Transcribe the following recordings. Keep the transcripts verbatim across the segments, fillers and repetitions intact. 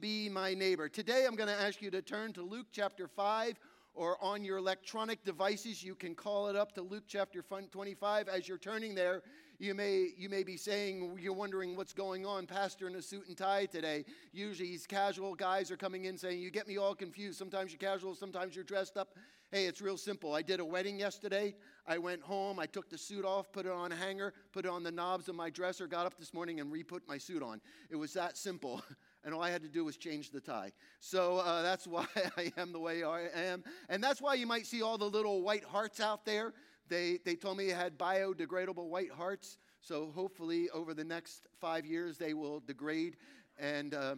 be my neighbor? Today I'm going to ask you to turn to Luke chapter five, or on your electronic devices, you can call it up to Luke chapter twenty-five. As you're turning there, you may you may be saying, you're wondering what's going on, pastor in a suit and tie today. Usually these casual guys are coming in saying, you get me all confused. Sometimes you're casual, sometimes you're dressed up. Hey, it's real simple. I did a wedding yesterday. I went home, I took the suit off, put it on a hanger, put it on the knobs of my dresser, got up this morning and re-put my suit on. It was that simple. And all I had to do was change the tie. So uh, that's why I am the way I am. And that's why you might see all the little white hearts out there. They they told me it had biodegradable white hearts. So hopefully over the next five years they will degrade. And uh,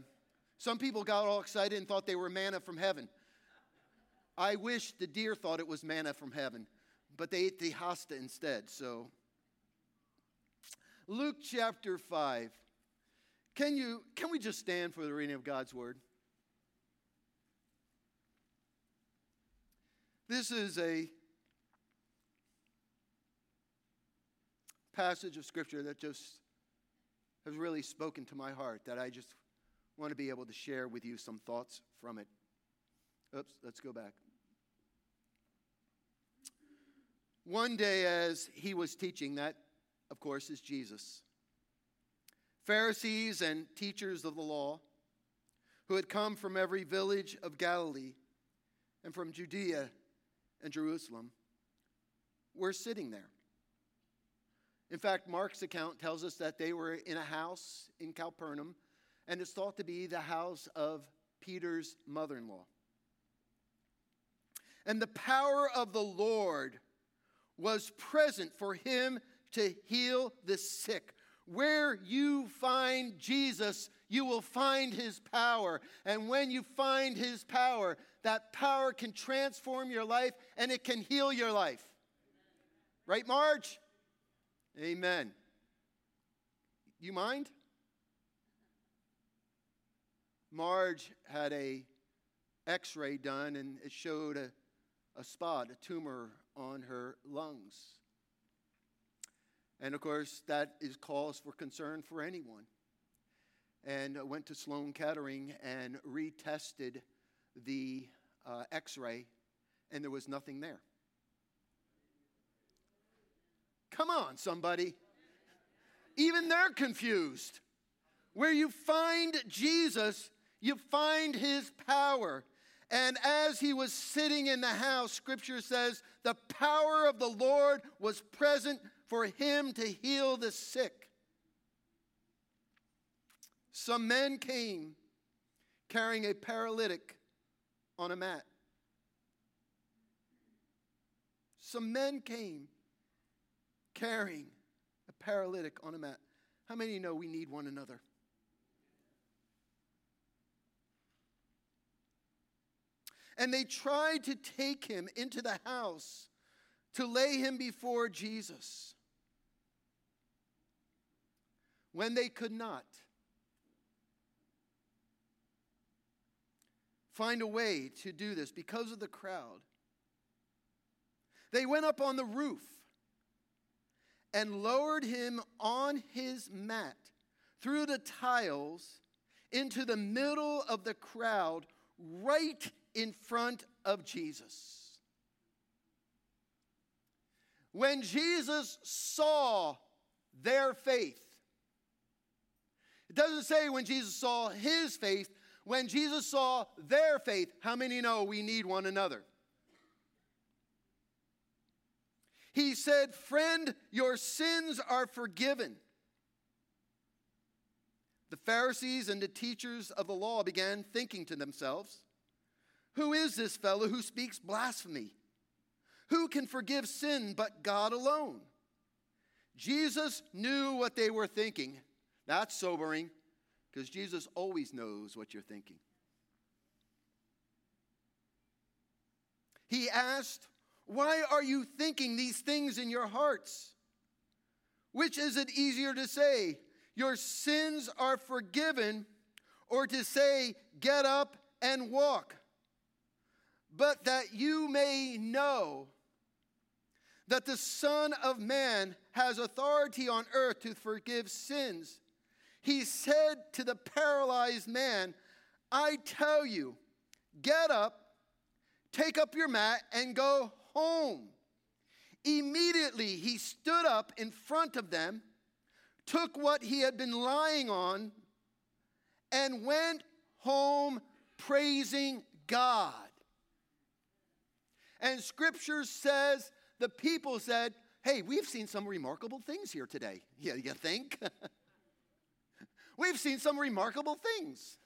some people got all excited and thought they were manna from heaven. I wish the deer thought it was manna from heaven. But they ate the hosta instead. So Luke chapter five. Can you, can we just stand for the reading of God's word? This is a passage of scripture that just has really spoken to my heart, that I just want to be able to share with you some thoughts from it. Oops, let's go back. One day as he was teaching, that, of course, is Jesus. Pharisees and teachers of the law, who had come from every village of Galilee and from Judea and Jerusalem, were sitting there. In fact, Mark's account tells us that they were in a house in Capernaum, and it's thought to be the house of Peter's mother-in-law. And the power of the Lord was present for him to heal the sick. Where you find Jesus, you will find his power. And when you find his power, that power can transform your life and it can heal your life. Right, Marge? Amen. You mind? Marge had a x-ray done and it showed a, a spot, a tumor on her lungs. And, of course, that is cause for concern for anyone. And I went to Sloan Kettering and retested the uh, x-ray, and there was nothing there. Come on, somebody. Even they're confused. Where you find Jesus, you find his power. And as he was sitting in the house, Scripture says, the power of the Lord was present for him to heal the sick. Some men came carrying a paralytic on a mat. Some men came carrying a paralytic on a mat. How many know we need one another? And they tried to take him into the house to lay him before Jesus. When they could not find a way to do this because of the crowd, they went up on the roof and lowered him on his mat through the tiles into the middle of the crowd, right in front of Jesus. When Jesus saw their faith, it doesn't say when Jesus saw his faith, when Jesus saw their faith, how many know we need one another? He said, "Friend, your sins are forgiven." The Pharisees and the teachers of the law began thinking to themselves, "Who is this fellow who speaks blasphemy? Who can forgive sin but God alone?" Jesus knew what they were thinking. That's sobering, because Jesus always knows what you're thinking. He asked, "Why are you thinking these things in your hearts? Which is it easier to say, 'Your sins are forgiven,' or to say, 'Get up and walk'? But that you may know that the Son of Man has authority on earth to forgive sins." He said to the paralyzed man, I tell you, get up, take up your mat, and go home. Immediately he stood up in front of them, took what he had been lying on, and went home praising God. And Scripture says the people said, hey, we've seen some remarkable things here today. Yeah, you think? We've seen some remarkable things.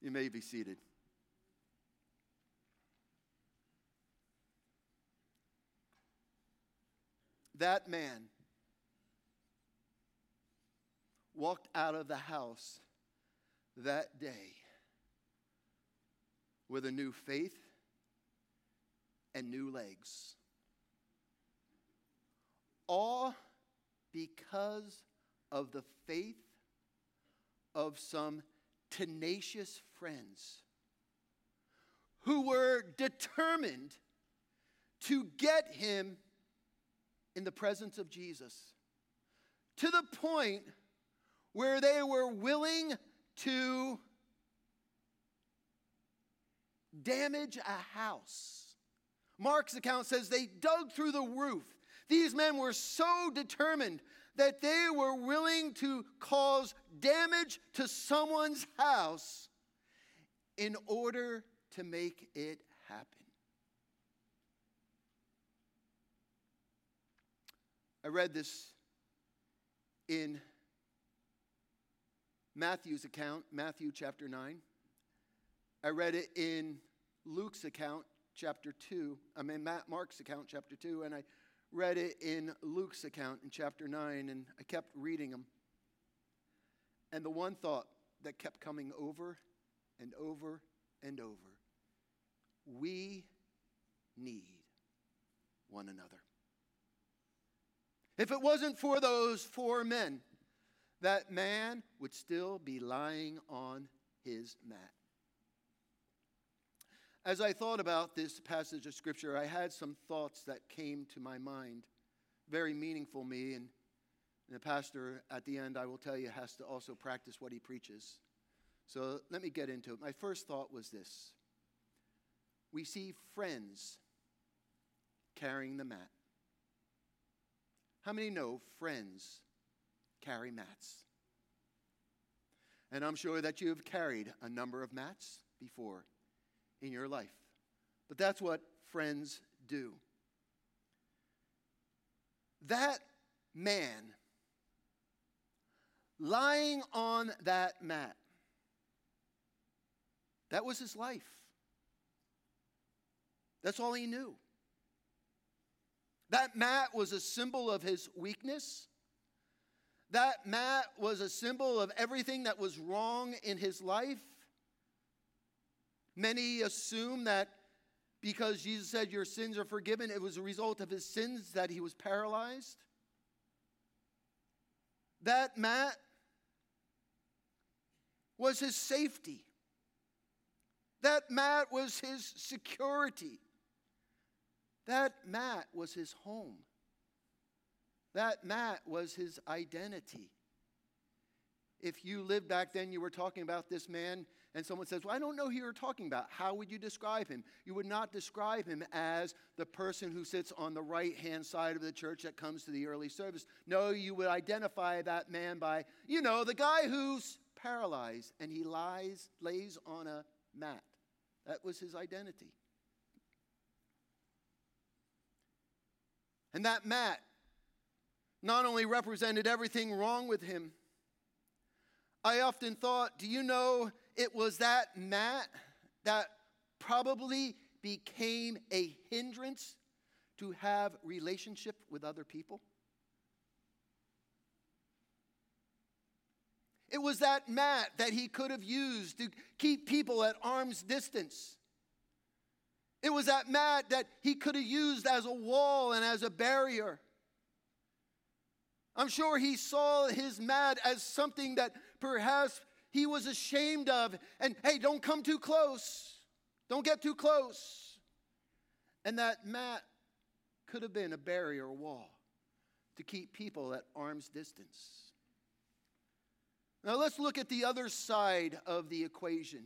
You may be seated. That man walked out of the house that day with a new faith and new legs. All because of the faith of some tenacious friends who were determined to get him in the presence of Jesus, to the point where they were willing to damage a house. Mark's account says they dug through the roof. These men were so determined that they were willing to cause damage to someone's house in order to make it happen. I read this in Matthew's account, Matthew chapter nine. I read it in Luke's account, chapter two. I mean, Mark's account, chapter two. And I read it in Luke's account in chapter nine. And I kept reading them. And the one thought that kept coming over and over and over: we need one another. If it wasn't for those four men, that man would still be lying on his mat. As I thought about this passage of Scripture, I had some thoughts that came to my mind, very meaningful to me. And the pastor, at the end, I will tell you, has to also practice what he preaches. So let me get into it. My first thought was this: we see friends carrying the mat. How many know friends carry mats? And I'm sure that you have carried a number of mats before in your life. But that's what friends do. That man lying on that mat, that was his life. That's all he knew. That mat was a symbol of his weakness. That mat was a symbol of everything that was wrong in his life. Many assume that because Jesus said your sins are forgiven, it was a result of his sins that he was paralyzed. That mat was his safety. That mat was his security. That mat was his home. That mat was his identity. If you lived back then, you were talking about this man, and someone says, well, I don't know who you're talking about. How would you describe him? You would not describe him as the person who sits on the right-hand side of the church that comes to the early service. No, you would identify that man by, you know, the guy who's paralyzed, and he lies, lays on a mat. That was his identity. And that mat not only represented everything wrong with him, I often thought, do you know, it was that mat that probably became a hindrance to have relationship with other people? It was that mat that he could have used to keep people at arm's distance. It was that mat that he could have used as a wall and as a barrier. I'm sure he saw his mat as something that perhaps he was ashamed of. And, hey, don't come too close. Don't get too close. And that mat could have been a barrier or wall to keep people at arm's distance. Now let's look at the other side of the equation.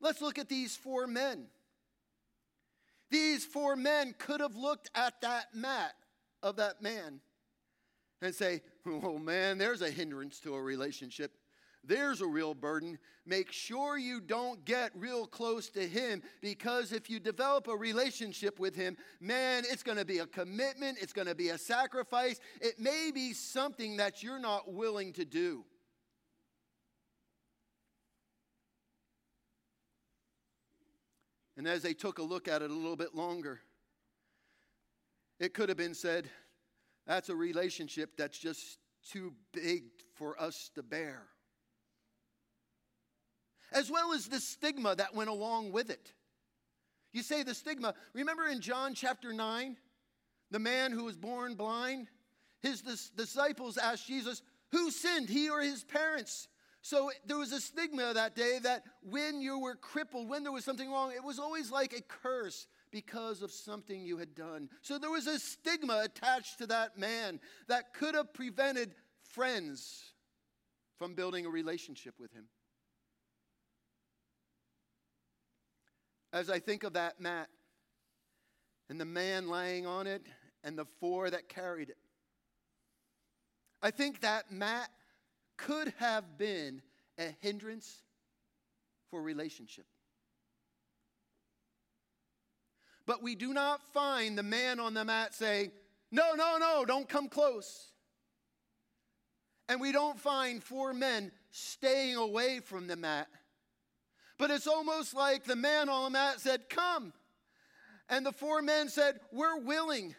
Let's look at these four men. These four men could have looked at that mat of that man and say, oh man, there's a hindrance to a relationship. There's a real burden. Make sure you don't get real close to him, because if you develop a relationship with him, man, it's going to be a commitment. It's going to be a sacrifice. It may be something that you're not willing to do. And as they took a look at it a little bit longer, it could have been said, that's a relationship that's just too big for us to bear. As well as the stigma that went along with it. You say the stigma. Remember in John chapter nine, the man who was born blind? His dis- disciples asked Jesus, who sinned, he or his parents? So there was a stigma that day that when you were crippled, when there was something wrong, it was always like a curse because of something you had done. So there was a stigma attached to that man that could have prevented friends from building a relationship with him. As I think of that mat and the man lying on it and the four that carried it, I think that mat could have been a hindrance for relationship. But we do not find the man on the mat saying, no, no, no, don't come close. And we don't find four men staying away from the mat. But it's almost like the man on the mat said, come. And the four men said, we're willing.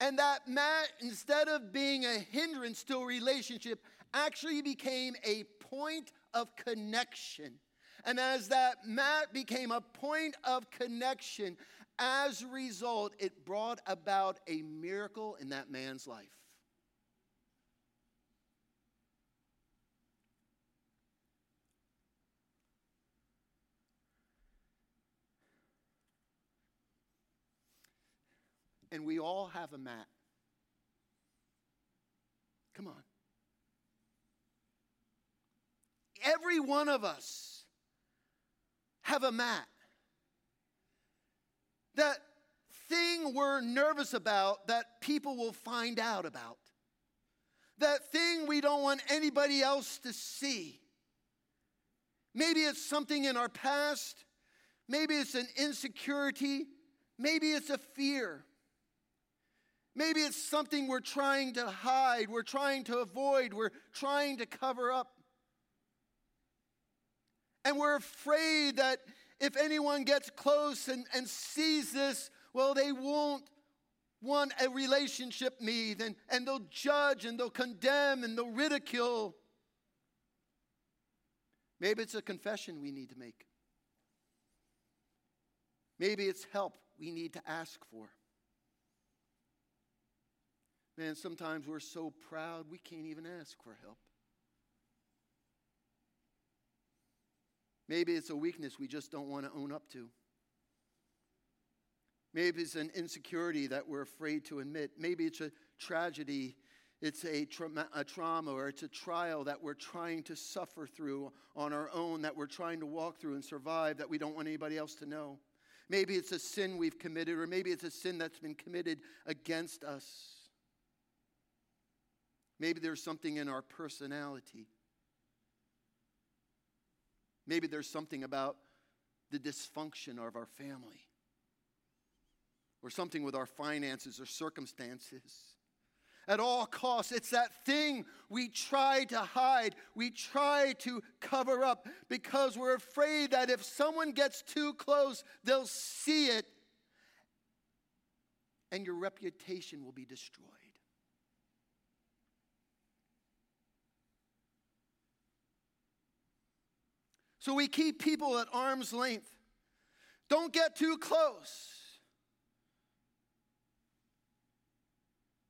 And that mat, instead of being a hindrance to a relationship, actually became a point of connection. And as that mat became a point of connection, as a result, it brought about a miracle in that man's life. And we all have a mat. Come on. Every one of us have a mat. That thing we're nervous about that people will find out about. That thing we don't want anybody else to see. Maybe it's something in our past. Maybe it's an insecurity. Maybe it's a fear. Maybe it's something we're trying to hide, we're trying to avoid, we're trying to cover up. And we're afraid that if anyone gets close and, and sees this, well, they won't want a relationship with me, and, and they'll judge and they'll condemn and they'll ridicule. Maybe it's a confession we need to make. Maybe it's help we need to ask for. Man, sometimes we're so proud we can't even ask for help. Maybe it's a weakness we just don't want to own up to. Maybe it's an insecurity that we're afraid to admit. Maybe it's a tragedy, it's a, tra- a trauma, or it's a trial that we're trying to suffer through on our own, that we're trying to walk through and survive, that we don't want anybody else to know. Maybe it's a sin we've committed, or maybe it's a sin that's been committed against us. Maybe there's something in our personality. Maybe there's something about the dysfunction of our family, or something with our finances or circumstances. At all costs, it's that thing we try to hide, we try to cover up, because we're afraid that if someone gets too close, they'll see it, and your reputation will be destroyed. So we keep people at arm's length. Don't get too close.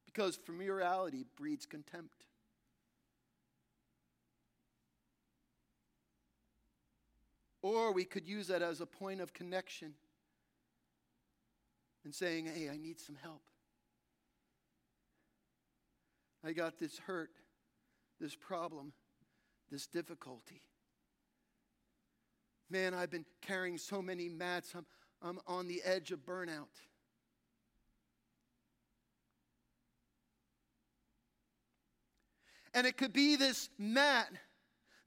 Because familiarity breeds contempt. Or we could use that as a point of connection and saying, hey, I need some help. I got this hurt, this problem. this difficulty. Man, I've been carrying so many mats. I'm, I'm on the edge of burnout. And it could be this mat.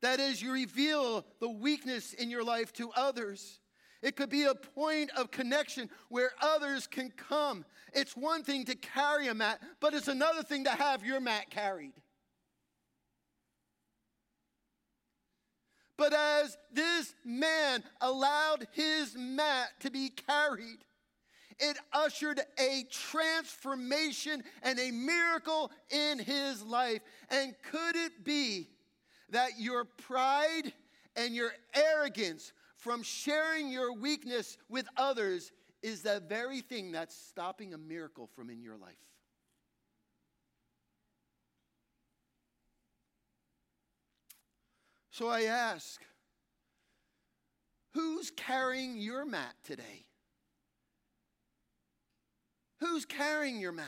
That is, you reveal the weakness in your life to others. It could be a point of connection where others can come. It's one thing to carry a mat, but it's another thing to have your mat carried. But as this man allowed his mat to be carried, it ushered a transformation and a miracle in his life. And could it be that your pride and your arrogance from sharing your weakness with others is the very thing that's stopping a miracle from in your life? So I ask, who's carrying your mat today? Who's carrying your mat?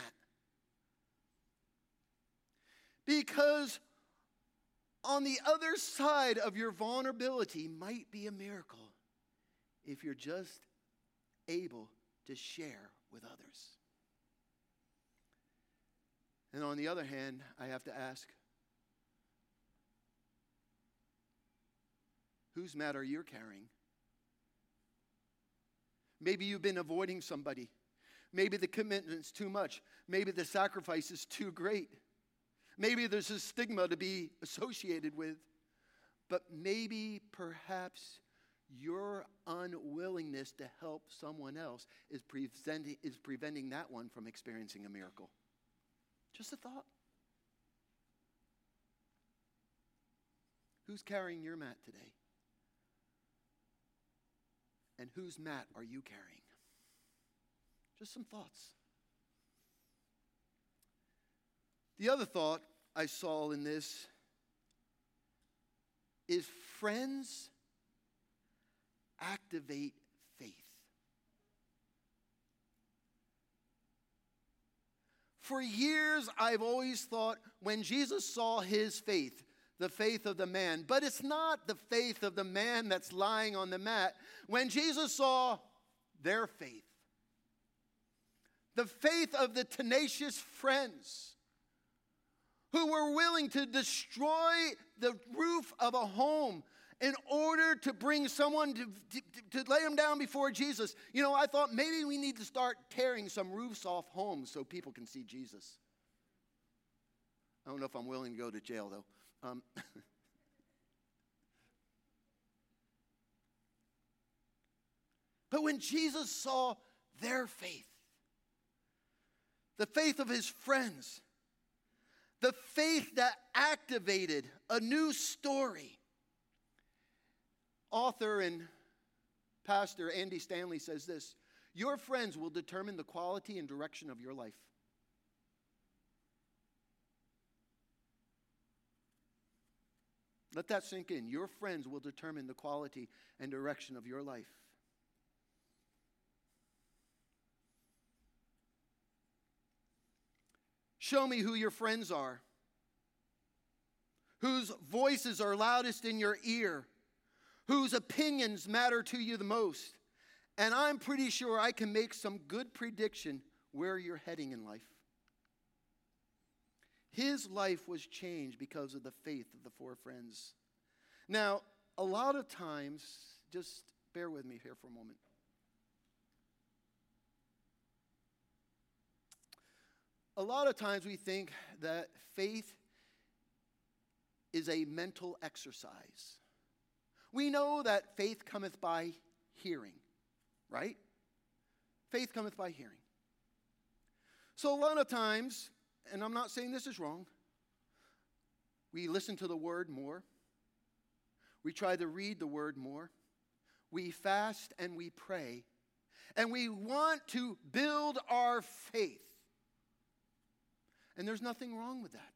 Because on the other side of your vulnerability might be a miracle if you're just able to share with others. And on the other hand, I have to ask, whose mat are you carrying? Maybe you've been avoiding somebody. Maybe the commitment's too much. Maybe the sacrifice is too great. Maybe there's a stigma to be associated with, but maybe perhaps your unwillingness to help someone else is preventing, is preventing that one from experiencing a miracle. Just a thought. Who's carrying your mat today? And whose mat are you carrying? Just some thoughts. The other thought I saw in this is friends activate faith. For years, I've always thought when Jesus saw his faith, the faith of the man, but it's not the faith of the man that's lying on the mat. When Jesus saw their faith, the faith of the tenacious friends who were willing to destroy the roof of a home in order to bring someone to, to, to lay them down before Jesus. You know, I thought maybe we need to start tearing some roofs off homes so people can see Jesus. I don't know if I'm willing to go to jail, though. Um, but when Jesus saw their faith, the faith of his friends, the faith that activated a new story. Author and pastor Andy Stanley says this: your friends will determine the quality and direction of your life. Let that sink in. Your friends will determine the quality and direction of your life. Show me who your friends are, whose voices are loudest in your ear, whose opinions matter to you the most. And I'm pretty sure I can make some good prediction where you're heading in life. His life was changed because of the faith of the four friends. Now, a lot of times, just bear with me here for a moment. A lot of times we think that faith is a mental exercise. We know that faith cometh by hearing, right? Faith cometh by hearing. So a lot of times, and I'm not saying this is wrong, we listen to the word more. We try to read the word more. We fast and we pray. And we want to build our faith. And there's nothing wrong with that.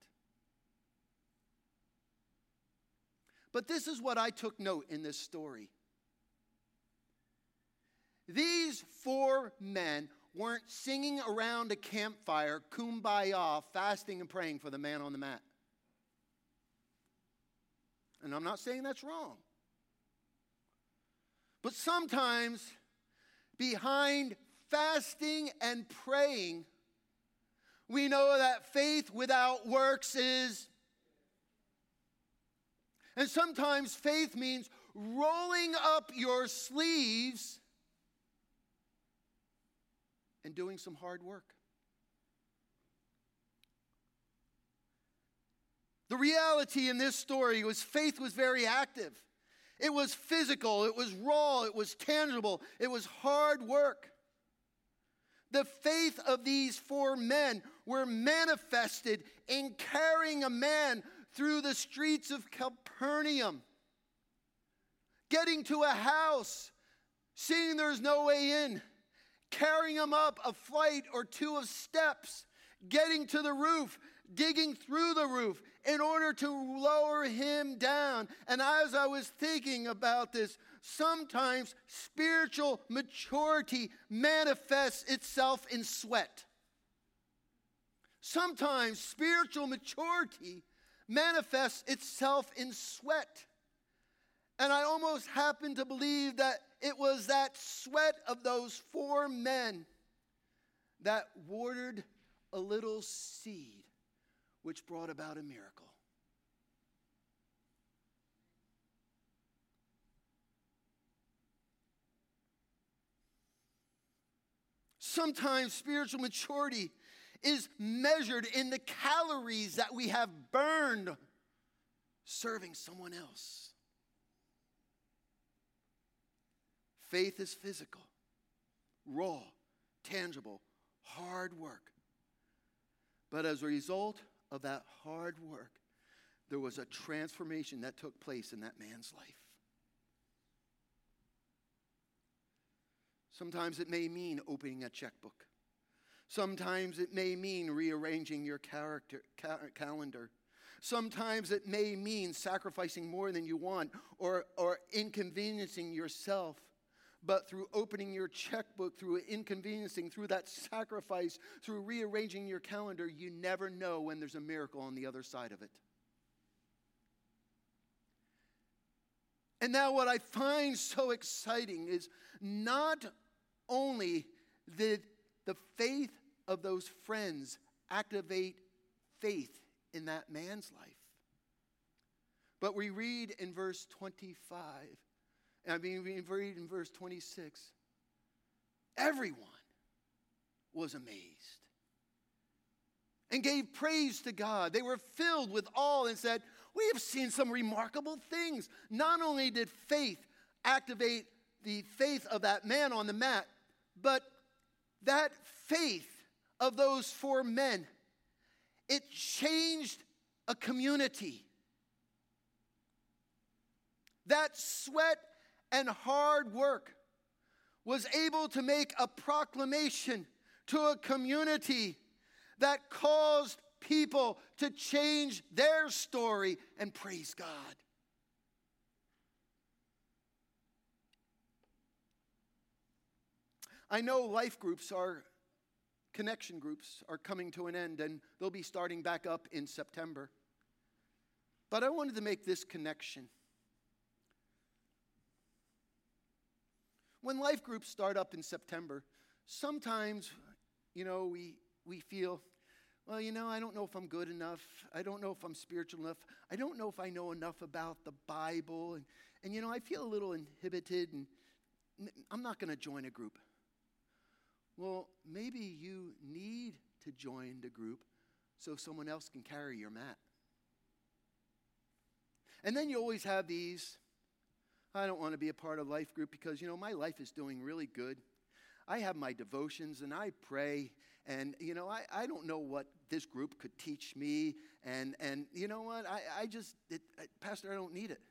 But this is what I took note in this story. These four men weren't singing around a campfire, kumbaya, fasting and praying for the man on the mat. And I'm not saying that's wrong. But sometimes behind fasting and praying, we know that faith without works is. And sometimes faith means rolling up your sleeves and doing some hard work. The reality in this story was faith was very active. It was physical, it was raw, it was tangible, it was hard work. The faith of these four men were manifested in carrying a man through the streets of Capernaum, getting to a house, seeing there's no way in, carrying him up a flight or two of steps, getting to the roof, digging through the roof in order to lower him down. And as I was thinking about this, sometimes spiritual maturity manifests itself in sweat. Sometimes spiritual maturity manifests itself in sweat. And I almost happen to believe that it was that sweat of those four men that watered a little seed, which brought about a miracle. Sometimes spiritual maturity is measured in the calories that we have burned serving someone else. Faith is physical, raw, tangible, hard work. But as a result of that hard work, there was a transformation that took place in that man's life. Sometimes it may mean opening a checkbook. Sometimes it may mean rearranging your character, ca- calendar. Sometimes it may mean sacrificing more than you want or, or inconveniencing yourself. But through opening your checkbook, through inconveniencing, through that sacrifice, through rearranging your calendar, you never know when there's a miracle on the other side of it. And now what I find so exciting is not only did the faith of those friends activate faith in that man's life, but we read in verse twenty-five, I mean, we read in verse twenty-six, everyone was amazed and gave praise to God. They were filled with awe and said, we have seen some remarkable things. Not only did faith activate the faith of that man on the mat, but that faith of those four men, it changed a community. That sweat and hard work was able to make a proclamation to a community that caused people to change their story and praise God. I know life groups, our connection groups, are coming to an end, and they'll be starting back up in September. But I wanted to make this connection. When life groups start up in September, sometimes, you know, we we feel, well, you know, I don't know if I'm good enough. I don't know if I'm spiritual enough. I don't know if I know enough about the Bible. And, and you know, I feel a little inhibited, and I'm not going to join a group. Well, maybe you need to join the group so someone else can carry your mat. And then you always have these, I don't want to be a part of life group because, you know, my life is doing really good. I have my devotions and I pray and, you know, I, I don't know what this group could teach me. And, and you know what, I, I just, it, I, Pastor, I don't need it.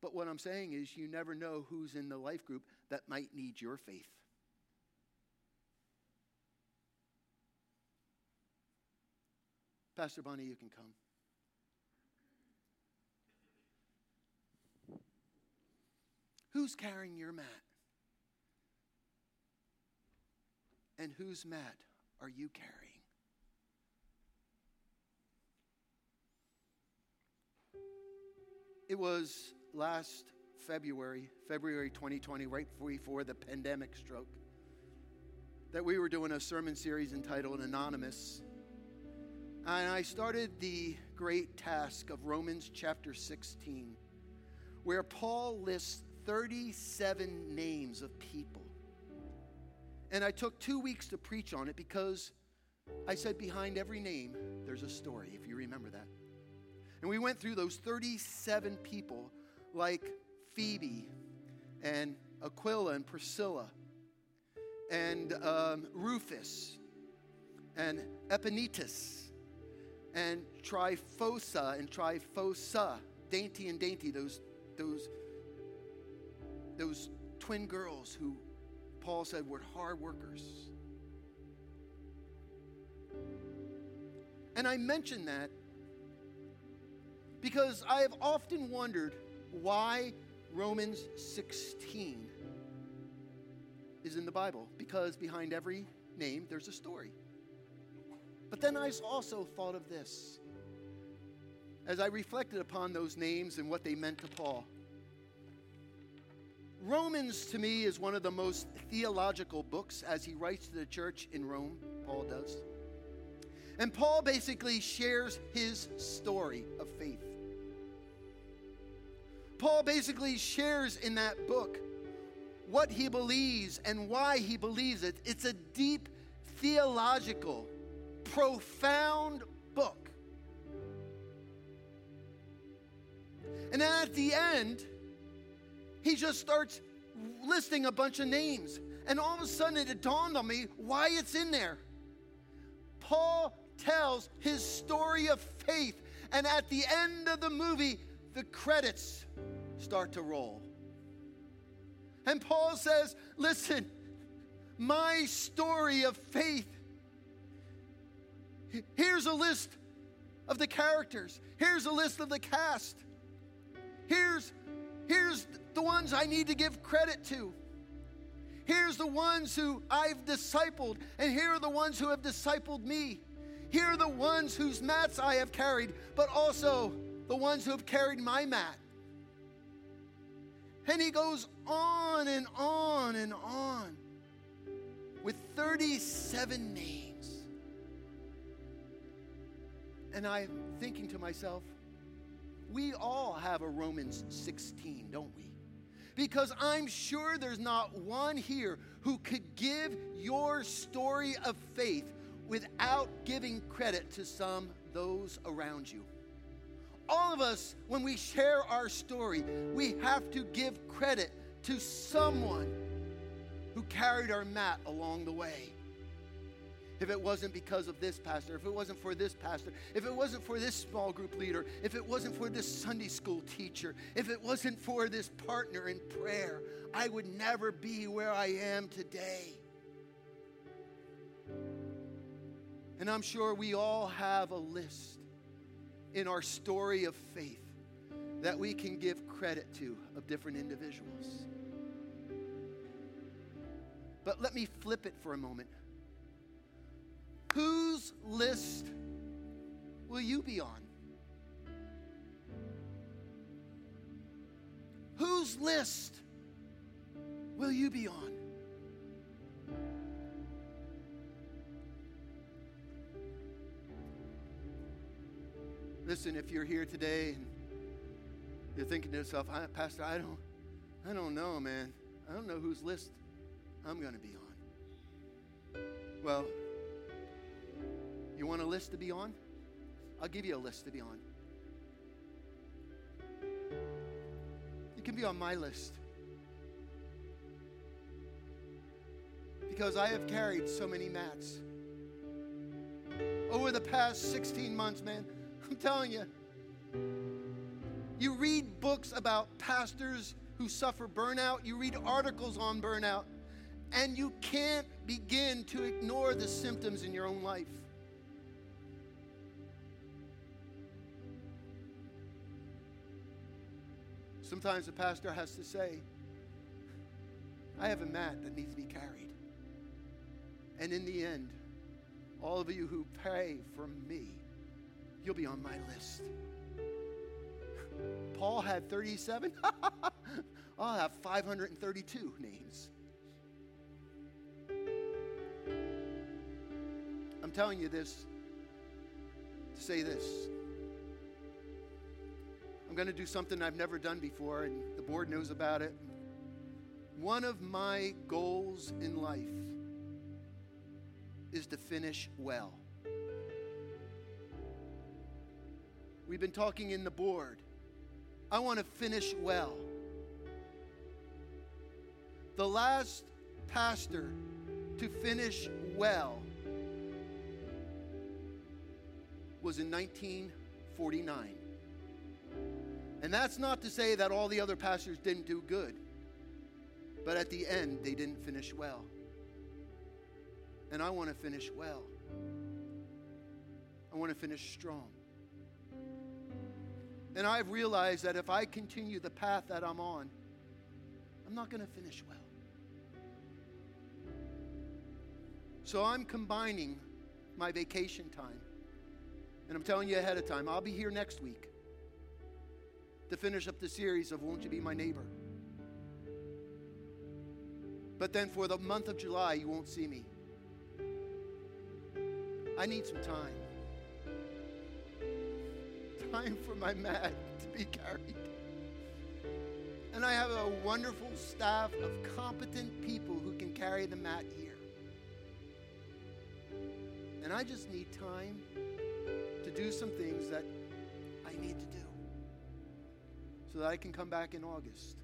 But what I'm saying is you never know who's in the life group that might need your faith. Pastor Bonnie, you can come. Who's carrying your mat? And whose mat are you carrying? It was last February, February twenty twenty, right before the pandemic stroke, that we were doing a sermon series entitled Anonymous. And I started the great task of Romans chapter sixteen, where Paul lists thirty-seven names of people. And I took two weeks to preach on it because I said behind every name, there's a story, if you remember that. And we went through those thirty-seven people like Phoebe and Aquila and Priscilla and um, Rufus and Epinetus and Tryphosa and Tryphosa dainty and dainty, those those those twin girls who Paul said were hard workers. And I mention that because I have often wondered why Romans sixteen is in the Bible, because behind every name there's a story. But then I also thought of this as I reflected upon those names and what they meant to Paul. Romans, to me, is one of the most theological books as he writes to the church in Rome, Paul does. And Paul basically shares his story of faith. Paul basically shares in that book what he believes and why he believes it. It's a deep, theological, profound book. And then at the end, he just starts listing a bunch of names. And all of a sudden it dawned on me why it's in there. Paul tells his story of faith, and at the end of the movie, the credits start to roll. And Paul says, listen, my story of faith. Here's a list of the characters. Here's a list of the cast. Here's, here's the ones I need to give credit to. Here's the ones who I've discipled, and here are the ones who have discipled me. Here are the ones whose mats I have carried, but also the ones who have carried my mat. And he goes on and on and on with thirty-seven names. And I'm thinking to myself, we all have a Romans sixteen, don't we? Because I'm sure there's not one here who could give your story of faith without giving credit to some of those around you. All of us, when we share our story, we have to give credit to someone who carried our mat along the way. If it wasn't because of this pastor, if it wasn't for this pastor, if it wasn't for this small group leader, if it wasn't for this Sunday school teacher, if it wasn't for this partner in prayer, I would never be where I am today. And I'm sure we all have a list in our story of faith that we can give credit to of different individuals. But let me flip it for a moment. Whose list will you be on? Whose list will you be on? Listen, if you're here today and you're thinking to yourself, I, Pastor, I don't, I don't know, man. I don't know whose list I'm going to be on. Well, you want a list to be on? I'll give you a list to be on. You can be on my list. Because I have carried so many mats. Over the past sixteen months, man, I'm telling you. You read books about pastors who suffer burnout. You read articles on burnout. And you can't begin to ignore the symptoms in your own life. Sometimes the pastor has to say, I have a mat that needs to be carried. And in the end, all of you who pray for me, you'll be on my list. Paul had thirty-seven. I'll have five hundred thirty-two names. I'm telling you this to say this. I'm going to do something I've never done before, and the board knows about it. One of my goals in life is to finish well. We've been talking in the board. I want to finish well. The last pastor to finish well was in nineteen forty-nine. And that's not to say that all the other pastors didn't do good, but at the end, they didn't finish well. And I want to finish well. I want to finish strong. And I've realized that if I continue the path that I'm on, I'm not going to finish well. So I'm combining my vacation time. And I'm telling you ahead of time, I'll be here next week to finish up the series of Won't You Be My Neighbor? But then for the month of July, you won't see me. I need some time. Time for my mat to be carried. And I have a wonderful staff of competent people who can carry the mat here. And I just need time to do some things that I need to do so that I can come back in August.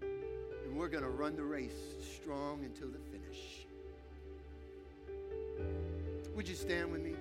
And we're going to run the race strong until the finish. Would you stand with me?